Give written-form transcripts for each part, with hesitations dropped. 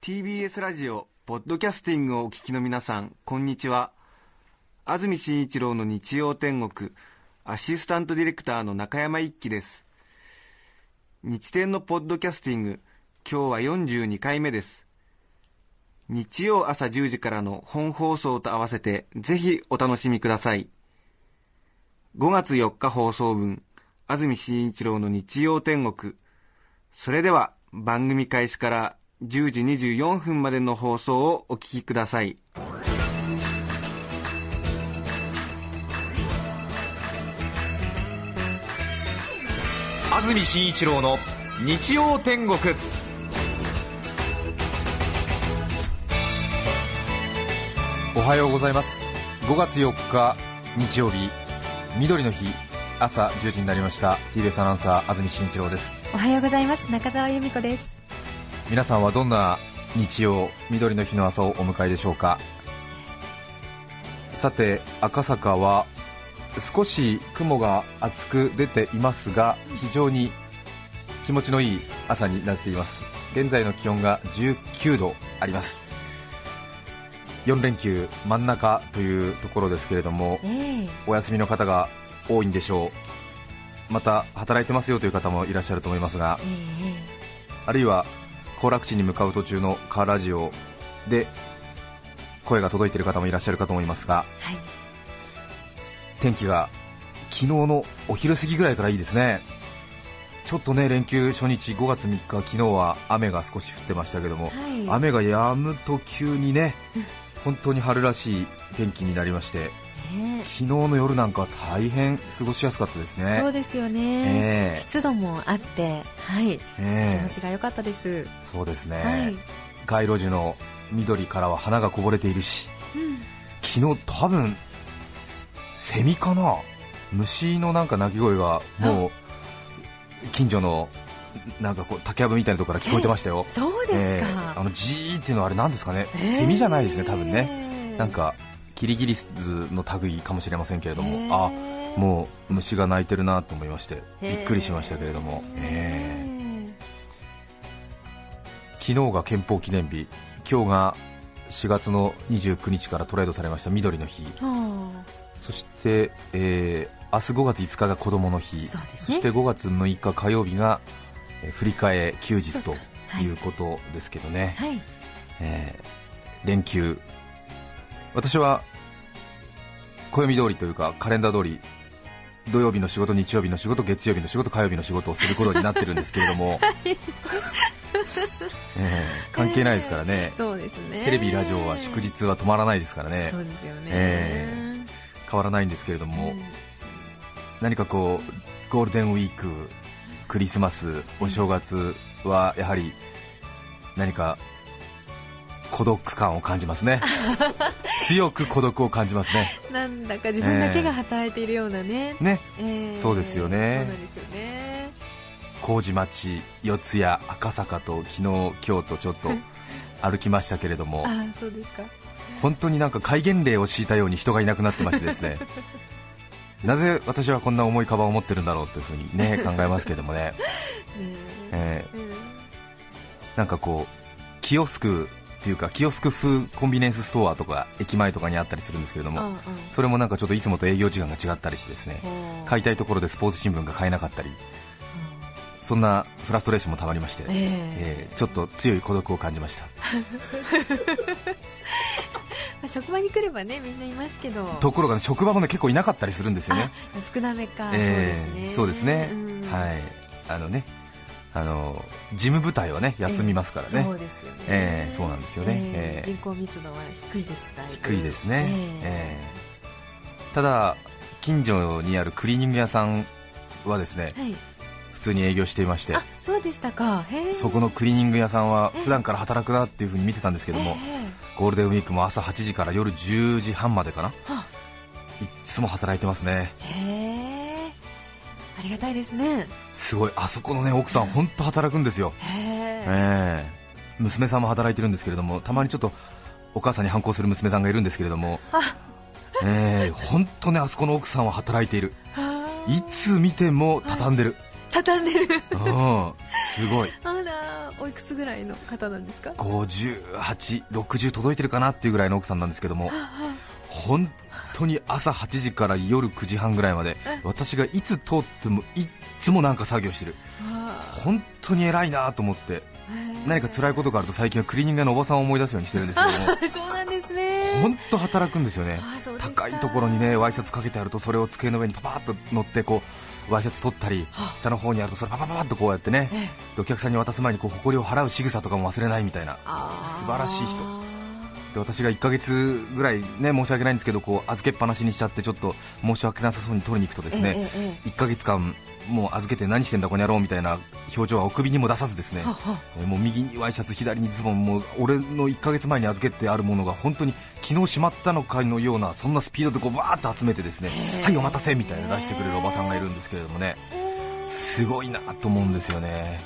TBS ラジオポッドキャスティングをお聞きの皆さん、こんにちは。安住紳一郎の日曜天国、アシスタントディレクターの中山一輝です。日天のポッドキャスティング、今日は42回目です。日曜朝10時からの本放送と合わせてぜひお楽しみください。5月4日放送分、安住紳一郎の日曜天国。それでは番組開始から10時24分までの放送をお聞きください。安住紳一郎の日曜天国。おはようございます。5月4日日曜日、緑の日、朝10時になりました。 TBS アナウンサー安住紳一郎です。おはようございます。中澤由美子です。皆さんはどんな日曜、緑の日の朝をお迎えでしょうか。さて、赤坂は少し雲が厚く出ていますが、非常に気持ちのいい朝になっています。現在の気温が19度あります。4連休真ん中というところですけれども、お休みの方が多いんでしょう。また働いてますよという方もいらっしゃると思いますが、あるいは行楽地に向かう途中のカーラジオで声が届いている方もいらっしゃるかと思いますが、はい、天気が昨日のお昼過ぎぐらいからいいですね。ちょっとね、連休初日5月3日、昨日は雨が少し降ってましたけども、はい、雨が止むと急にね、本当に春らしい天気になりまして、昨日の夜なんかは大変過ごしやすかったですね。そうですよね、湿度もあって、はい、気持ちが良かったです。そうですね、はい、街路樹の緑からは花がこぼれているし、昨日多分セミかな、虫のなんか鳴き声がもう近所のなんかこう竹やぶみたいなところから聞こえてましたよ。そうですか。ジーっていうのはあれなんですかね、セミじゃないですね、多分ね、なんかキリギリスの類かもしれませんけれども、あ、もう虫が鳴いてるなと思いましてびっくりしましたけれども、昨日が憲法記念日、今日が4月の29日からトレードされました緑の日、そして、明日5月5日が子どもの日、 そして5月6日火曜日が振り替え休日ということですけどね、はい、連休、私は暦通りというかカレンダー通り土曜日の仕事、日曜日の仕事、月曜日の仕事、火曜日の仕事をすることになってるんですけれども、はい関係ないですからね。そうですね、テレビラジオは祝日は止まらないですからね。そうですよね、変わらないんですけれども、何かこうゴールデンウィーク、クリスマス、お正月はやはり何か孤独感を感じますね強く孤独を感じますね。なんだか自分だけが働いているようなね、そうですよね。麹町、四谷、赤坂と昨日今日とちょっと歩きましたけれどもあ、そうですか。本当になんか戒厳令を敷いたように人がいなくなってましてですねなぜ私はこんな重いカバンを持ってるんだろうというふうに、ね、考えますけどもねなんかこうキオスクっていうかキオスク風コンビニエンスストアとか駅前とかにあったりするんですけれども、それもなんかちょっといつもと営業時間が違ったりしてですね、買いたいところでスポーツ新聞が買えなかったり、そんなフラストレーションもたまりまして、ちょっと強い孤独を感じましたまあ職場に来ればね、みんないますけど、ところが、ね、職場も、ね、結構いなかったりするんですよね。少なめか、そうですね、はい、事務部隊はね休みますからね、そうですよね、そうなんですよね、人口密度は低いです。低いですね、ただ近所にあるクリーニング屋さんはですね、普通に営業していまして、あ、そうでしたか。そこのクリーニング屋さんは普段から働くなっていう風に見てたんですけども、ゴールデンウィークも朝8時から夜10時半までかな、いつも働いてますね。ありがたいですね。すごい、あそこの、ね、奥さん本当働くんですよ。娘さんも働いてるんですけれども、たまにちょっとお母さんに反抗する娘さんがいるんですけれども、本当ね、あそこの奥さんは働いている、いつ見ても畳んでる、畳んでるすごい。あら、おいくつぐらいの方なんですか？58、60届いてるかなっていうぐらいの奥さんなんですけども、本当に朝8時から夜9時半ぐらいまで、私がいつ通ってもいつもなんか作業してる。本当に偉いなと思って、何か辛いことがあると最近はクリーニングのおばさんを思い出すようにしてるんですけどもそうなんですね、本当働くんですよね。高いところにね、ワイシャツかけてあると、それを机の上にパパッと乗ってこうワイシャツ取ったり、下の方にあるとそれパパパパッとこうやってね、お客さんに渡す前にこう埃を払う仕草とかも忘れないみたいな素晴らしい人で、私が1ヶ月ぐらいね、申し訳ないんですけど、こう預けっぱなしにしちゃって、ちょっと申し訳なさそうに取りに行くとですね、1ヶ月間もう預けて何してんだこの野郎みたいな表情はお首にも出さずですね、もう右にワイシャツ左にズボン、もう俺の1ヶ月前に預けてあるものが本当に昨日しまったのかのような、そんなスピードでこうバーッと集めてですね、はいお待たせみたいな出してくれるおばさんがいるんですけれどもね、すごいなと思うんですよね。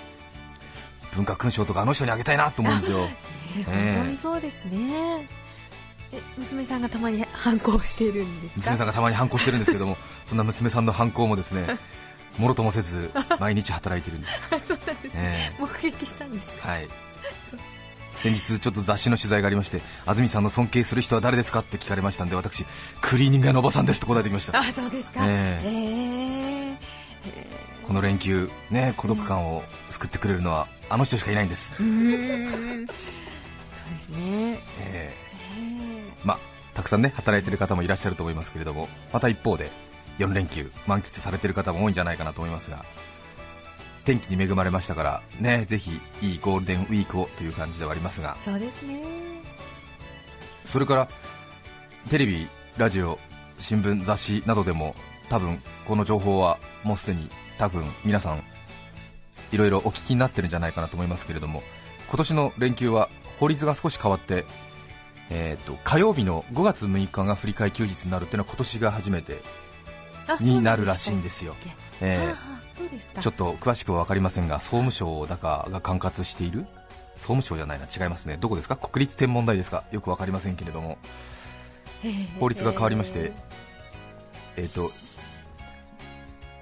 文化勲章とかあの人にあげたいなと思うんですよ本当にそうですね。娘さんがたまに反抗しているんですか？娘さんがたまに反抗してるんですけどもそんな娘さんの反抗もですねもろともせず毎日働いてるんですそうなんですね、目撃したんです、はい先日ちょっと雑誌の取材がありまして、安住さんの尊敬する人は誰ですかって聞かれましたんで、私クリーニング屋のおばさんですと答えてきました。あ、そうですか。この連休、ね、孤独感を救ってくれるのはあの人しかいないんですそうですね、たくさんね働いてる方もいらっしゃると思いますけれども、また一方で4連休満喫されている方も多いんじゃないかなと思いますが、天気に恵まれましたからね、ぜひいいゴールデンウィークをという感じではありますが、そうですね。それからテレビ、ラジオ、新聞、雑誌などでも多分この情報はもうすでに多分皆さんいろいろお聞きになってるんじゃないかなと思いますけれども、今年の連休は法律が少し変わって、火曜日の5月6日が振り替え休日になるというのは今年が初めてになるらしいんですよ。ちょっと詳しくは分かりませんが、総務省だかが管轄している、総務省じゃないな、違いますね、どこですか、国立天文台ですか、よく分かりませんけれども、法律が変わりまして、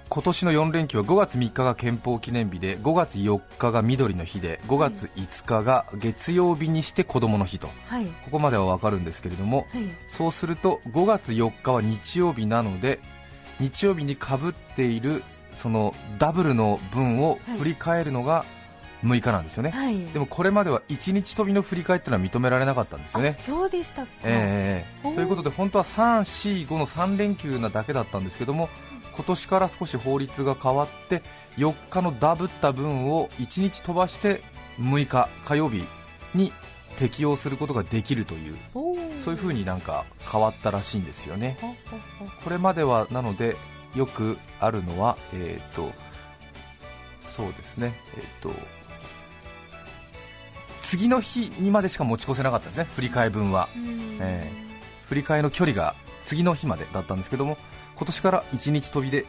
今年の4連休は5月3日が憲法記念日で、5月4日がみどりの日で、5月5日が月曜日にして子どもの日と、ここまでは分かるんですけれども、そうすると5月4日は日曜日なので、日曜日にかぶっているそのダブルの分を振り返るのが6日なんですよね、でもこれまでは1日飛びの振り替えってのは認められなかったんですよね。そうでしたか、ということで本当は3、4、5の3連休なだけだったんですけども、今年から少し法律が変わって4日のダブった分を1日飛ばして6日火曜日に適用することができるという、そういう風になんか変わったらしいんですよね。これまではなのでよくあるのは、そうですね、次の日にまでしか持ち越せなかったですね、振り替え分は、振り替えの距離が次の日までだったんですけども、今年から1日飛びで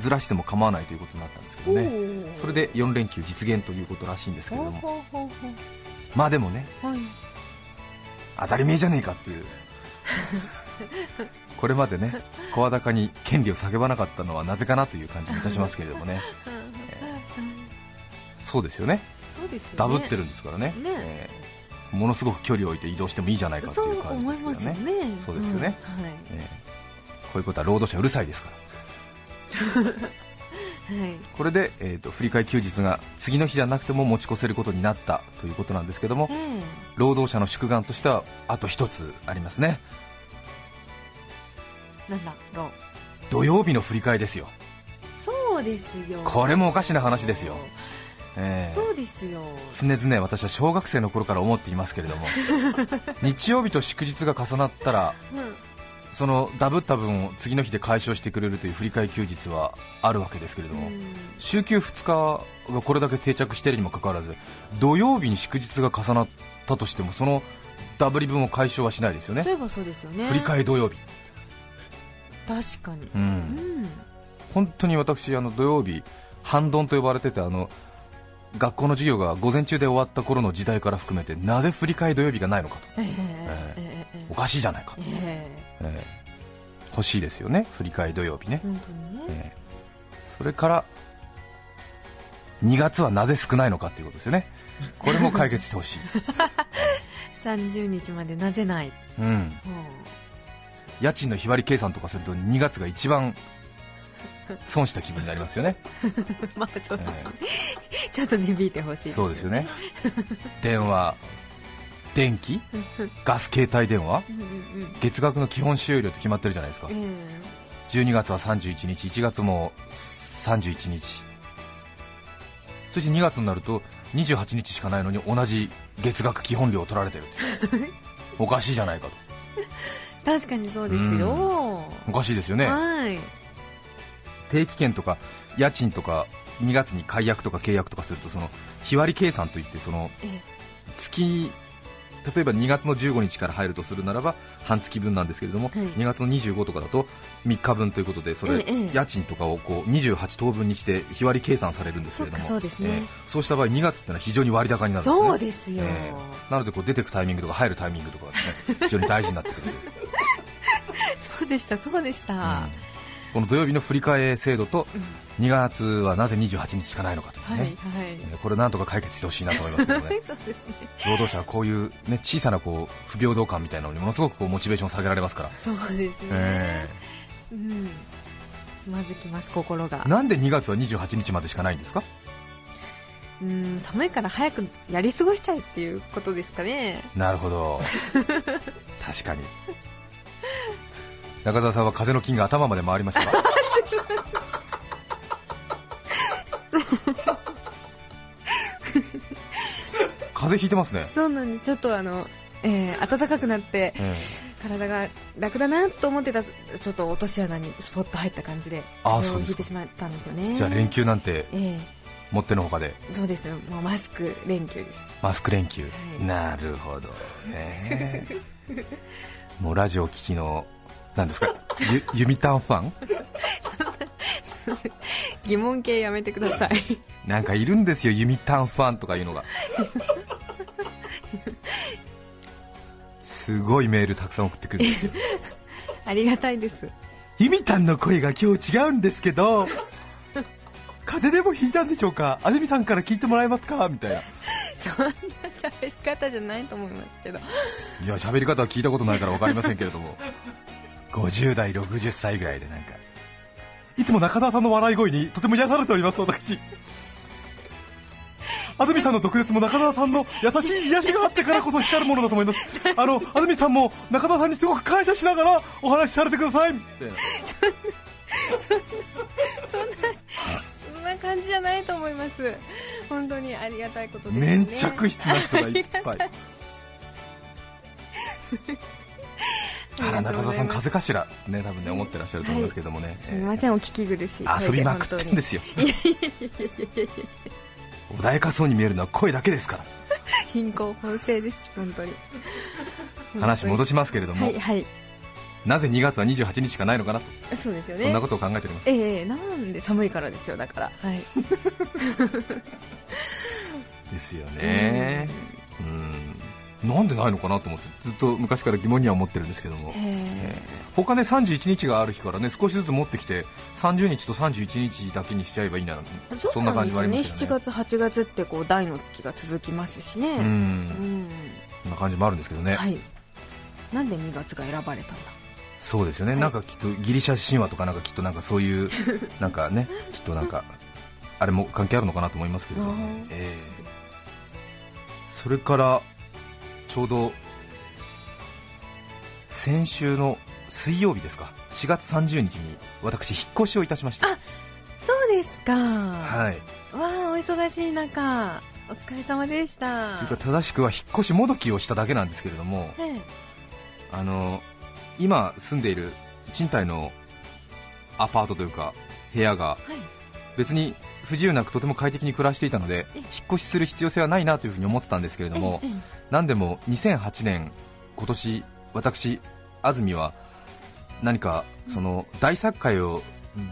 ずらしても構わないということになったんですけどね、それで4連休実現ということらしいんですけれども、まあでもね、当たり前じゃねえかっていうこれまでね声高に権利を叫ばなかったのはなぜかなという感じもいたしますけれどもねそうですよね、ダブってるんですからね、ものすごく距離を置いて移動してもいいじゃないかという感じですけどね。そうですよね、こういうことは労働者うるさいですからこれで、振り替え休日が次の日じゃなくても持ち越せることになったということなんですけども、労働者の宿願としてはあと一つありますね。なんだろう、土曜日の振り替えですよ。そうですよ、これもおかしな話ですよ、そうですよ。常々私は小学生の頃から思っていますけれども日曜日と祝日が重なったら、そのダブった分を次の日で解消してくれるという振り替え休日はあるわけですけれども、週休2日がこれだけ定着しているにもかかわらず、土曜日に祝日が重なったとしてもそのダブり分を解消はしないですよね。そういえばそうですよね、振り替え土曜日。確かに、本当に私、土曜日半ドンと呼ばれてて、学校の授業が午前中で終わった頃の時代から含めて、なぜ振り替え土曜日がないのかと、おかしいじゃないか、欲しいですよね、振り返り土曜日ね。本当にね。それから2月はなぜ少ないのかということですよね。これも解決してほしい30日までなぜない、うん、家賃の日割り計算とかすると2月が一番損した気分になりますよねまあそうですね、ちょっと値引いてほしいですよね。そうですよね電話、電気、ガス、携帯電話月額の基本使用料って決まってるじゃないですか、12月は31日、1月も31日、そして2月になると28日しかないのに同じ月額基本料を取られてるおかしいじゃないかと。確かにそうですよ、おかしいですよね。はい、定期券とか家賃とか2月に解約とか契約とかすると、その日割り計算といって、その月、例えば2月の15日から入るとするならば半月分なんですけれども、2月の25とかだと3日分ということで、それ家賃とかをこう28等分にして日割り計算されるんですけれども、そうした場合2月ってのは非常に割高になるんですね。そうですよ、なのでこう出てくタイミングとか入るタイミングとかがですね、非常に大事になってくるそうでした、そうでした、うん、この土曜日の振り替え制度と2月はなぜ28日しかないのかというね、はいはい、これなんとか解決してほしいなと思いますけど ね、 そうですね。労働者はこういう、ね、小さなこう不平等感みたいなのにものすごくこうモチベーション下げられますから。そうですね、うん、つまずきます、心が。なんで2月は28日までしかないんですか。うん、寒いから早くやり過ごしちゃいっていうことですかね。なるほど確かに中澤さんは風の菌が頭まで回りましたか風邪ひいてますね。そうなんです、ちょっと暖かくなって、体が楽だなと思ってた、ちょっと落とし穴にスポッと入った感じで風邪をひいてしまったんですよね。じゃあ連休なんて、もってのほかで。そうですよ、もうマスク連休です。マスク連休、なるほどねもうラジオ聞きのなんですかユミタンファン疑問系やめてくださいなんかいるんですよ、ユミタンファンとかいうのがすごいメールたくさん送ってくるんですよありがたいです。ユミタンの声が今日違うんですけど風邪でもひいたんでしょうか、安住さんから聞いてもらえますかみたいなそんな喋り方じゃないと思いますけど、いや喋り方は聞いたことないから分かりませんけれども50代60歳ぐらいで、なんかいつも中澤さんの笑い声にとても癒されております私安住さんの毒舌も中澤さんの優しい癒しがあってからこそ光るものだと思います。安住さんも中澤さんにすごく感謝しながらお話しされてくださいみたいなそんな感じじゃないと思います。本当にありがたいことですね。粘着質な人がいっぱいあら中澤さん風邪かしらね、多分ね思ってらっしゃると思いますけどもね、すみませんお聞き苦しい。遊びまくってんですよ穏やかそうに見えるのは声だけですから貧困法制です。本当に話戻しますけれども、はいはい、なぜ2月は28日しかないのかなと。そうですよね、そんなことを考えております。なんで寒いからですよ、だから、はい、ですよね。なんでないのかなと思ってずっと昔から疑問には思ってるんですけども、他ね31日がある日からね少しずつ持ってきて30日と31日だけにしちゃえばいいな、そんな感じはありますよね。7月8月ってこう大の月が続きますしね、そんな感じもあるんですけどね、はい、なんで2月が選ばれたんだ。そうですよね、はい、なんかきっとギリシャ神話とかなんかきっとなんかそういうなんかねきっとなんかあれも関係あるのかなと思いますけれども、それからちょうど先週の水曜日ですか、4月30日に私引っ越しをいたしました。あ、そうですか、はい、わあお忙しい中お疲れ様でした。それから正しくは引っ越しもどきをしただけなんですけれども、今住んでいる賃貸のアパートというか部屋が、別に不自由なくとても快適に暮らしていたので引っ越しする必要性はないなというふうに思ってたんですけれども、なんでも2008年今年私安住は何かその大作会を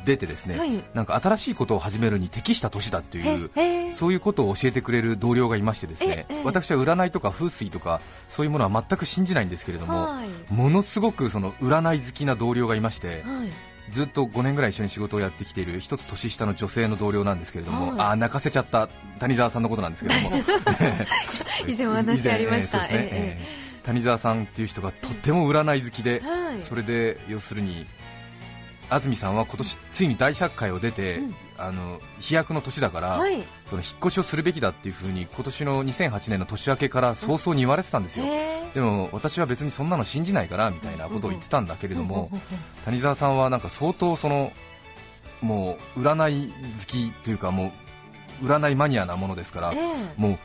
出てですね、はい、なんか新しいことを始めるに適した年だというそういうことを教えてくれる同僚がいましてですね、私は占いとか風水とかそういうものは全く信じないんですけれども、はい、ものすごくその占い好きな同僚がいまして、はい、ずっと5年ぐらい一緒に仕事をやってきている一つ年下の女性の同僚なんですけれども、はい、泣かせちゃった谷沢さんのことなんですけれども以前お話ありました、谷沢さんという人がとっても占い好きで、はい、それで要するに安住さんは今年ついに大釈迦を出て、うん、飛躍の年だから、はい、その引っ越しをするべきだっていう風に今年の2008年の年明けから早々に言われてたんですよ、でも私は別にそんなの信じないからみたいなことを言ってたんだけれども、谷沢さんはなんか相当そのもう占い好きというかもう占いマニアなものですから、もう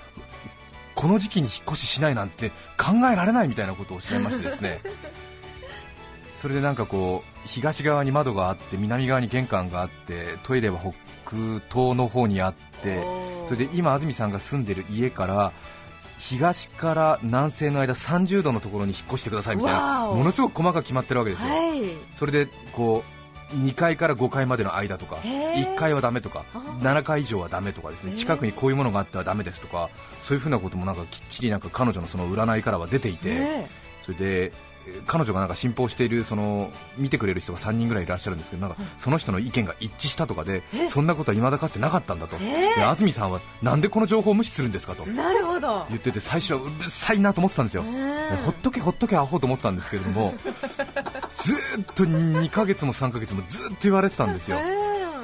この時期に引っ越ししないなんて考えられないみたいなことをおっしゃいましてですねそれでなんかこう東側に窓があって南側に玄関があってトイレは北東の方にあって、それで今安住さんが住んでる家から東から南西の間30度のところに引っ越してくださいみたいなものすごく細かく決まってるわけですよ、はい、それでこう2階から5階までの間とか1階はダメとか7階以上はダメとかですね、近くにこういうものがあってはダメですとかそういうふうなこともなんかきっちりなんか彼女のその占いからは出ていて、それで彼女がなんか信奉しているその見てくれる人が3人ぐらいいらっしゃるんですけど、なんかその人の意見が一致したとかでそんなことはいまだかつてなかったんだと、安住さんはなんでこの情報を無視するんですかと言ってて、最初はうるさいなと思ってたんですよ、ほっとけほっとけアホと思ってたんですけれどもずっと2ヶ月も3ヶ月もずっと言われてたんですよ、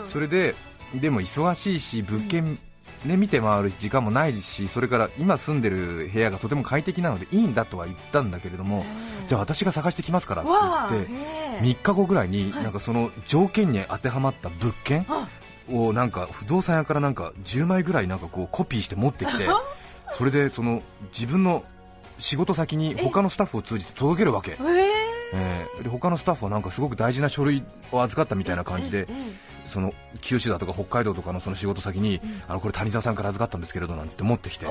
それででも忙しいし物件ね、見て回る時間もないし、それから今住んでる部屋がとても快適なのでいいんだとは言ったんだけれども、じゃあ私が探してきますからって言って3日後ぐらいになんかその条件に当てはまった物件をなんか不動産屋からなんか10枚ぐらいなんかこうコピーして持ってきて、それでその自分の仕事先に他のスタッフを通じて届けるわけ、で他のスタッフはなんかすごく大事な書類を預かったみたいな感じで、その九州だとか北海道とかのその仕事先に、これ谷沢さんから預かったんですけれどなんて持ってきて、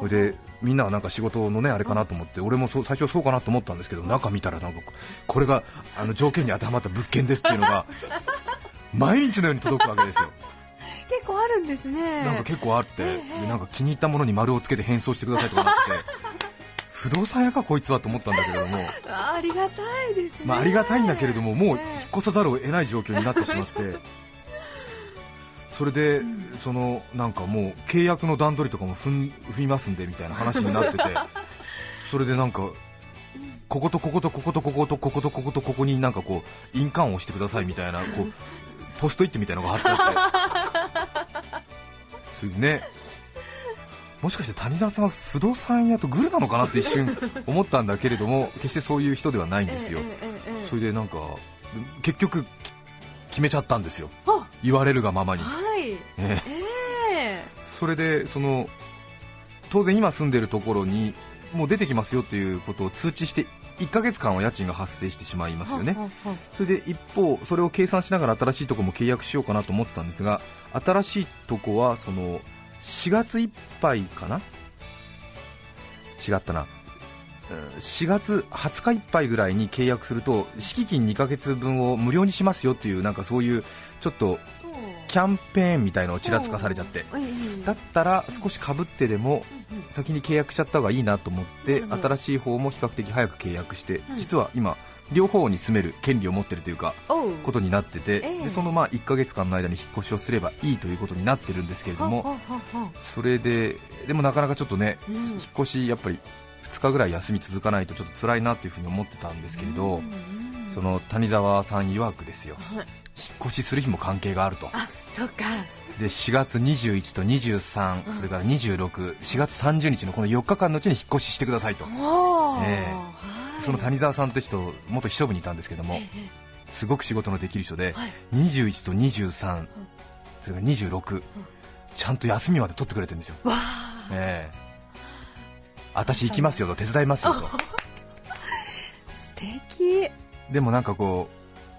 それでみんなはなんか仕事のねあれかなと思って俺も最初はそうかなと思ったんですけど、中見たらなんかこれが条件に当てはまった物件ですっていうのが毎日のように届くわけですよ結構あるんですね、なんか結構あってでなんか気に入ったものに丸をつけて返送してくださいとかなって不動産屋かこいつはと思ったんだけれどもありがたいですね、ありがたいんだけれどももう引っ越さざるを得ない状況になってしまってそれで、そのなんかもう契約の段取りとかも踏みますんでみたいな話になっててそれでなんかこことこことこことこことこことこことここになんかこう印鑑をしてくださいみたいなこうポストイットみたいなのが貼ってあってそれでね、もしかして谷沢さんは不動産屋とグルなのかなって一瞬思ったんだけれども決してそういう人ではないんですよ、それでなんか結局決めちゃったんですよ言われるがままに、それでその当然今住んでるところにもう出てきますよということを通知して1ヶ月間は家賃が発生してしまいますよね、それで一方それを計算しながら新しいところも契約しようかなと思ってたんですが、新しいところはその4月いっぱいかな違ったな4月20日いっぱいぐらいに契約すると敷金2ヶ月分を無料にしますよというなんかそういうちょっとキャンペーンみたいのをちらつかされちゃって、だったら少しかぶってでも先に契約しちゃった方がいいなと思って新しい方も比較的早く契約して、実は今両方に住める権利を持っているというかことになってて、でそのまあ1ヶ月間の間に引っ越しをすればいいということになってるんですけれども、それででもなかなかちょっとね引っ越しやっぱり2日ぐらい休み続かないとちょっと辛いなというふうに思ってたんですけれど、その谷沢さん曰くですよ、引っ越しする日も関係があると、あ、そうか、で4月21と23、それから26、4月30日のこの4日間のうちに引っ越ししてくださいと、その谷沢さんという人元秘書部にいたんですけども、すごく仕事のできる人で、21と23、それから26、ちゃんと休みまで取ってくれてるんですよ、私行きますよと手伝いますよと素敵でもなんかこ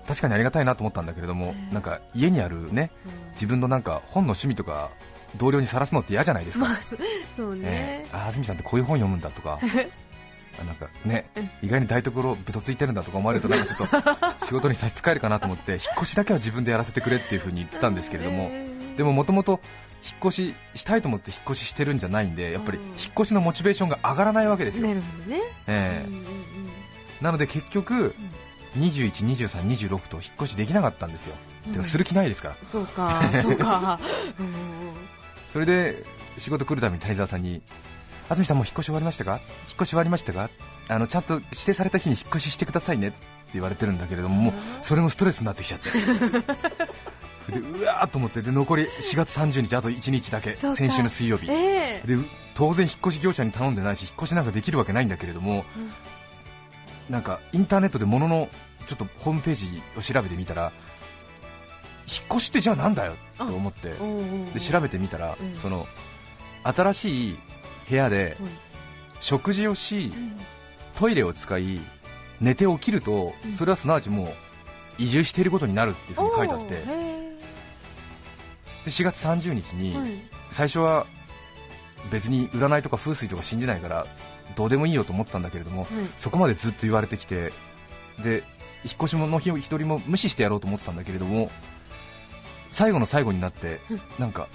う確かにありがたいなと思ったんだけれども、なんか家にあるね自分のなんか本の趣味とか同僚にさらすのって嫌じゃないですか、そうね、安住さんってこういう本読むんだとかなんかね、意外に台所ぶとついてるんだとか思われるとなんかちょっと仕事に差し支えるかなと思って、引っ越しだけは自分でやらせてくれっていう風に言ってたんですけれども、でももともと引っ越ししたいと思って引っ越ししてるんじゃないんで、やっぱり引っ越しのモチベーションが上がらないわけですよ。なるほどね。なので結局21、23、26と引っ越しできなかったんですよ。てかする気ないですから。そうかそうか。それで仕事来るたびに谷沢さんに、安住さんもう引っ越し終わりましたか、引っ越し終わりましたか、ちゃんと指定された日に引っ越ししてくださいねって言われてるんだけれども、もうそれもストレスになってきちゃってでうわーと思って、で残り4月30日あと1日だけ、先週の水曜日、で当然引っ越し業者に頼んでないし引っ越しなんかできるわけないんだけれども、なんかインターネットで物のちょっとホームページを調べてみたら、引っ越しってじゃあなんだよと思って、で調べてみたら、その新しい部屋で食事をし、トイレを使い、寝て起きると、それはすなわちもう移住していることになるっていうふうに書いてあって、で4月30日に、最初は別に占いとか風水とか信じないからどうでもいいよと思ったんだけれども、そこまでずっと言われてきて、で引っ越しの日を一人も無視してやろうと思ってたんだけれども、最後の最後になってなんか、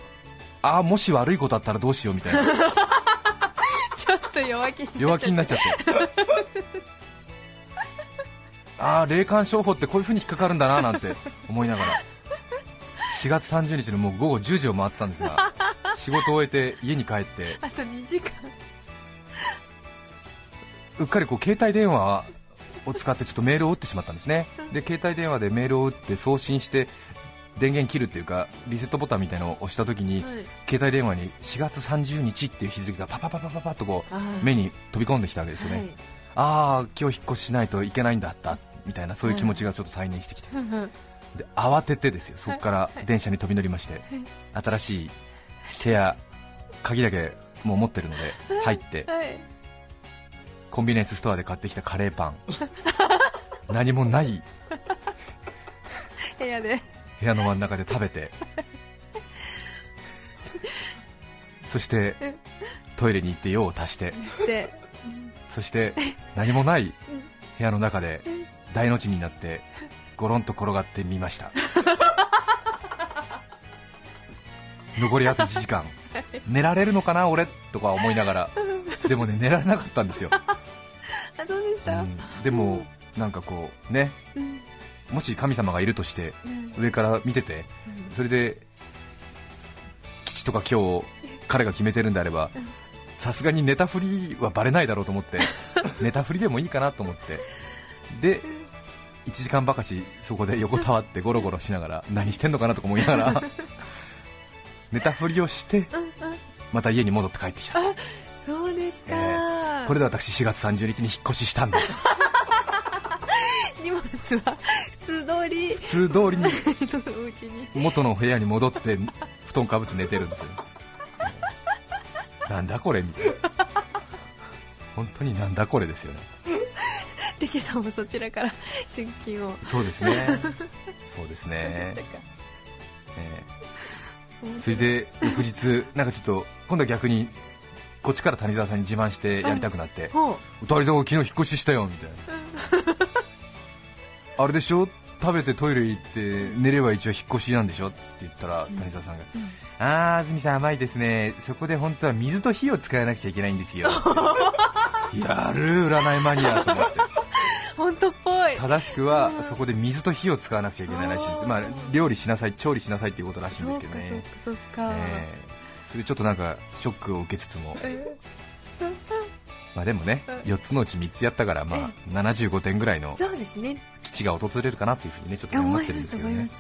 ああもし悪いことあったらどうしようみたいなちょっと弱気になっちゃってああ霊感商法ってこういう風に引っかかるんだななんて思いながら、4月30日のもう午後10時を回ってたんですが、仕事を終えて家に帰ってあと2時間、うっかりこう携帯電話を使ってちょっとメールを打ってしまったんですね。で携帯電話でメールを打って送信して、電源切るっていうかリセットボタンみたいなのを押したときに、携帯電話に4月30日っていう日付がパパパパパパッとこう目に飛び込んできたわけですよね、ああ今日引っ越ししないといけないんだったみたいな、そういう気持ちがちょっと再燃してきて、で慌ててですよ、そこから電車に飛び乗りまして、新しい部屋鍵だけもう持ってるので入って、コンビニエンスストアで買ってきたカレーパン何もない部屋の真ん中で食べてそしてトイレに行って用を足して、そして何もない部屋の中で大の字になってゴロンと転がってみました残りあと1時間、寝られるのかな俺とか思いながら、でもね寝られなかったんですよどうでした？でもなんかこうね、もし神様がいるとして上から見てて、それで吉とか今日彼が決めてるんであれば、さすがに寝たふりはバレないだろうと思って寝たふりでもいいかなと思って、で1時間ばかしそこで横たわってゴロゴロしながら何してんのかなとか思いながら寝たふりをしてまた家に戻って帰ってきた。そうですか。これで私4月30日に引っ越ししたんです荷物は普通通りに元の部屋に戻って布団かぶって寝てるんですよなんだこれみたいな、本当になんだこれですよね。デケさんもそちらから出勤を。そうですね。それで翌日なんかちょっと今度は逆にこっちから谷沢さんに自慢してやりたくなって、谷沢昨日引っ越ししたよみたいな、あれでしょ食べてトイレ行って寝れば一応引っ越しなんでしょって言ったら、谷沢さんが、あー安住さん甘いですね、そこで本当は水と火を使わなくちゃいけないんですよやる占いマニアと思って本当っぽい。正しくはそこで水と火を使わなくちゃいけないらしいです。まあ、料理しなさい調理しなさいっていうことらしいんですけどね。そうか、それちょっとなんかショックを受けつつも、まあでもね4つのうち3つやったから、まあ75点ぐらいの基地が訪れるかなというふうにねちょっと思ってるんですけどね。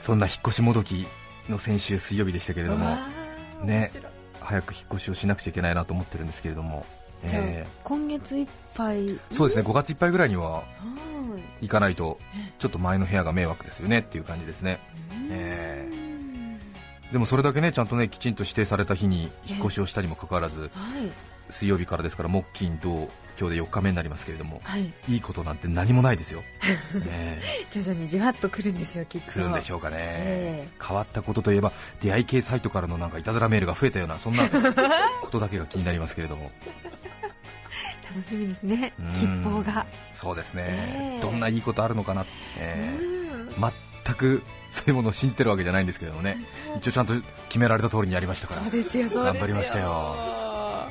そんな引っ越しもどきの先週水曜日でしたけれどもね、早く引っ越しをしなくちゃいけないなと思ってるんですけれども、今月いっぱい、そうですね5月いっぱいぐらいには行かないとちょっと前の部屋が迷惑ですよねっていう感じですね。でもそれだけねちゃんとねきちんと指定された日に引っ越しをしたにもかかわらず、水曜日からですから、木金土今日で4日目になりますけれども、はい、いいことなんて何もないですよ、徐々にじわっと来るんですよ、きっと来るんでしょうかね、変わったことといえば出会い系サイトからのなんかいたずらメールが増えたような、そんなことだけが気になりますけれども楽しみですね、吉報が。そうですね、どんないいことあるのかな、全くそういうものを信じてるわけじゃないんですけどもね、一応ちゃんと決められた通りにやりましたから、そうですよ、そうですよ、頑張りましたよ、ワ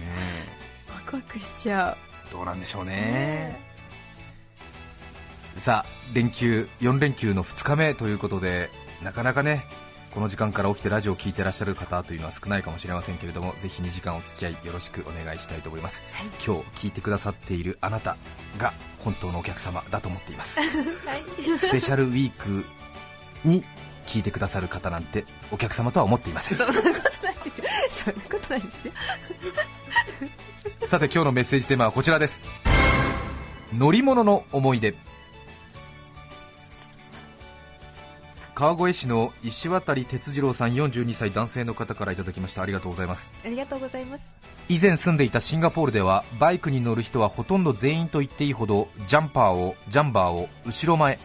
クワクしちゃう。どうなんでしょうね。さあ、連休4連休の2日目ということで、なかなかねこの時間から起きてラジオを聞いてらっしゃる方というのは少ないかもしれませんけれども、ぜひ2時間お付き合いよろしくお願いしたいと思います、はい、今日聞いてくださっているあなたが本当のお客様だと思っています、はい、スペシャルウィークに聞いてくださる方なんてお客様とは思っていません。そんなことないですよ、そんなことないですよさて、今日のメッセージテーマはこちらです。乗り物の思い出。川越市の石渡哲次郎さん、42歳男性の方からいただきました。ありがとうございます。ありがとうございます。以前住んでいたシンガポールではバイクに乗る人はほとんど全員と言っていいほどジャンバーを後ろ前、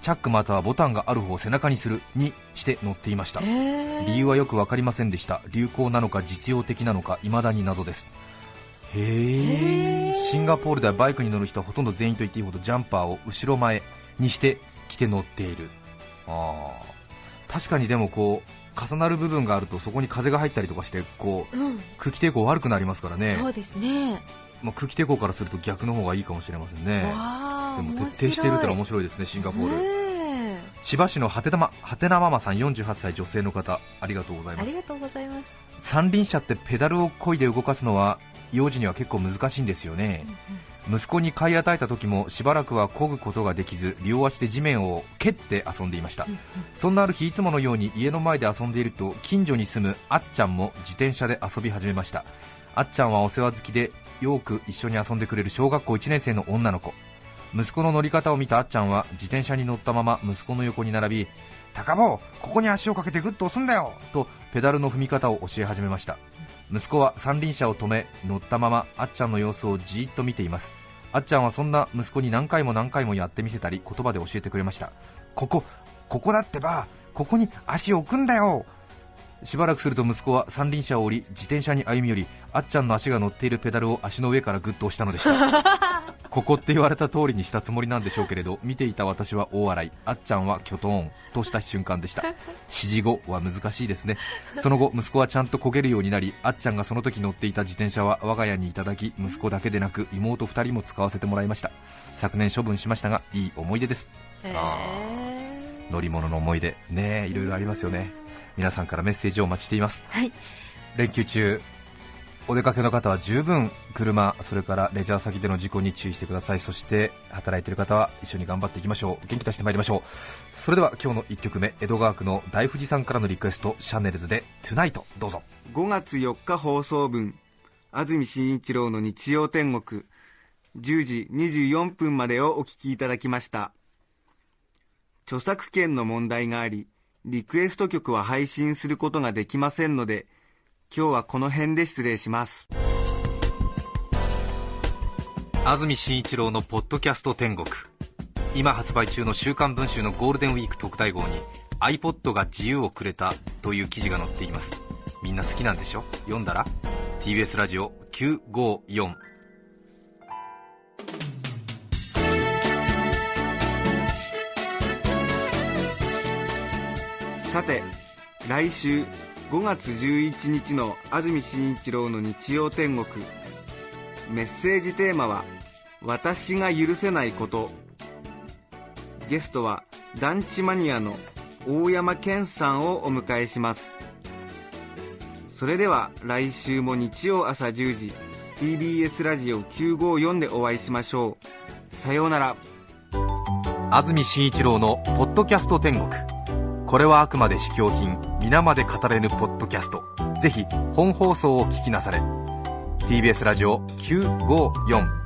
チャックまたはボタンがある方を背中にするにして乗っていました。理由はよく分かりませんでした。流行なのか実用的なのか未だに謎です。へえ。シンガポールではバイクに乗る人はほとんど全員と言っていいほどジャンパーを後ろ前にして着て乗っている。あ、確かに、でもこう重なる部分があるとそこに風が入ったりとかしてこう、空気抵抗悪くなりますからね。そうですね、まあ、空気抵抗からすると逆の方がいいかもしれませんね。でも徹底しているってのは面白いですね、シンガポール。千葉市のはてなママさん、48歳女性の方、ありがとうございます。ありがとうございます。三輪車ってペダルを漕いで動かすのは幼児には結構難しいんですよね、息子に買い与えた時もしばらくは漕ぐことができず、両足で地面を蹴って遊んでいました、そんなある日、いつものように家の前で遊んでいると近所に住むあっちゃんも自転車で遊び始めました。あっちゃんはお世話好きでよく一緒に遊んでくれる小学校1年生の女の子。息子の乗り方を見たあっちゃんは自転車に乗ったまま息子の横に並び、高坊、ここに足をかけてグッと押すんだよとペダルの踏み方を教え始めました。息子は三輪車を止め、乗ったままあっちゃんの様子をじーっと見ています。あっちゃんはそんな息子に何回もやってみせたり、言葉で教えてくれました。ここだってば、ここに足を置くんだよ。しばらくすると息子は三輪車を降り自転車に歩み寄り、あっちゃんの足が乗っているペダルを足の上からグッと押したのでした。ここって言われた通りにしたつもりなんでしょうけれど、見ていた私は大笑い、あっちゃんはキョトーンとした瞬間でした。指示語は難しいですね。その後息子はちゃんとこげるようになり、あっちゃんがその時乗っていた自転車は我が家にいただき、息子だけでなく妹2人も使わせてもらいました。昨年処分しましたがいい思い出です。乗り物の思い出ね、いろいろありますよね。皆さんからメッセージをお待ちしています、はい、連休中お出かけの方は十分車、それからレジャー先での事故に注意してください。そして働いている方は一緒に頑張っていきましょう。元気出してまいりましょう。それでは今日の1曲目、江戸川区の大富士さんからのリクエスト、シャネルズでトゥナイト、どうぞ。5月4日放送分、安住紳一郎の日曜天国、10時24分までをお聞きいただきました。著作権の問題があり、リクエスト曲は配信することができませんので、今日はこの辺で失礼します。安住紳一郎のポッドキャスト天国、今発売中の週刊文春のゴールデンウィーク特大号に iPod が自由をくれたという記事が載っています。みんな好きなんでしょ。読んだら TBS ラジオ954。さて、来週5月11日の安住紳一郎の日曜天国、メッセージテーマは私が許せないこと。ゲストは団地マニアの大山健さんをお迎えします。それでは来週も日曜朝10時、 TBS ラジオ954でお会いしましょう。さようなら。安住紳一郎のポッドキャスト天国、これはあくまで試供品、皆まで語れぬポッドキャスト。ぜひ本放送を聞きなされ。 TBS ラジオ954。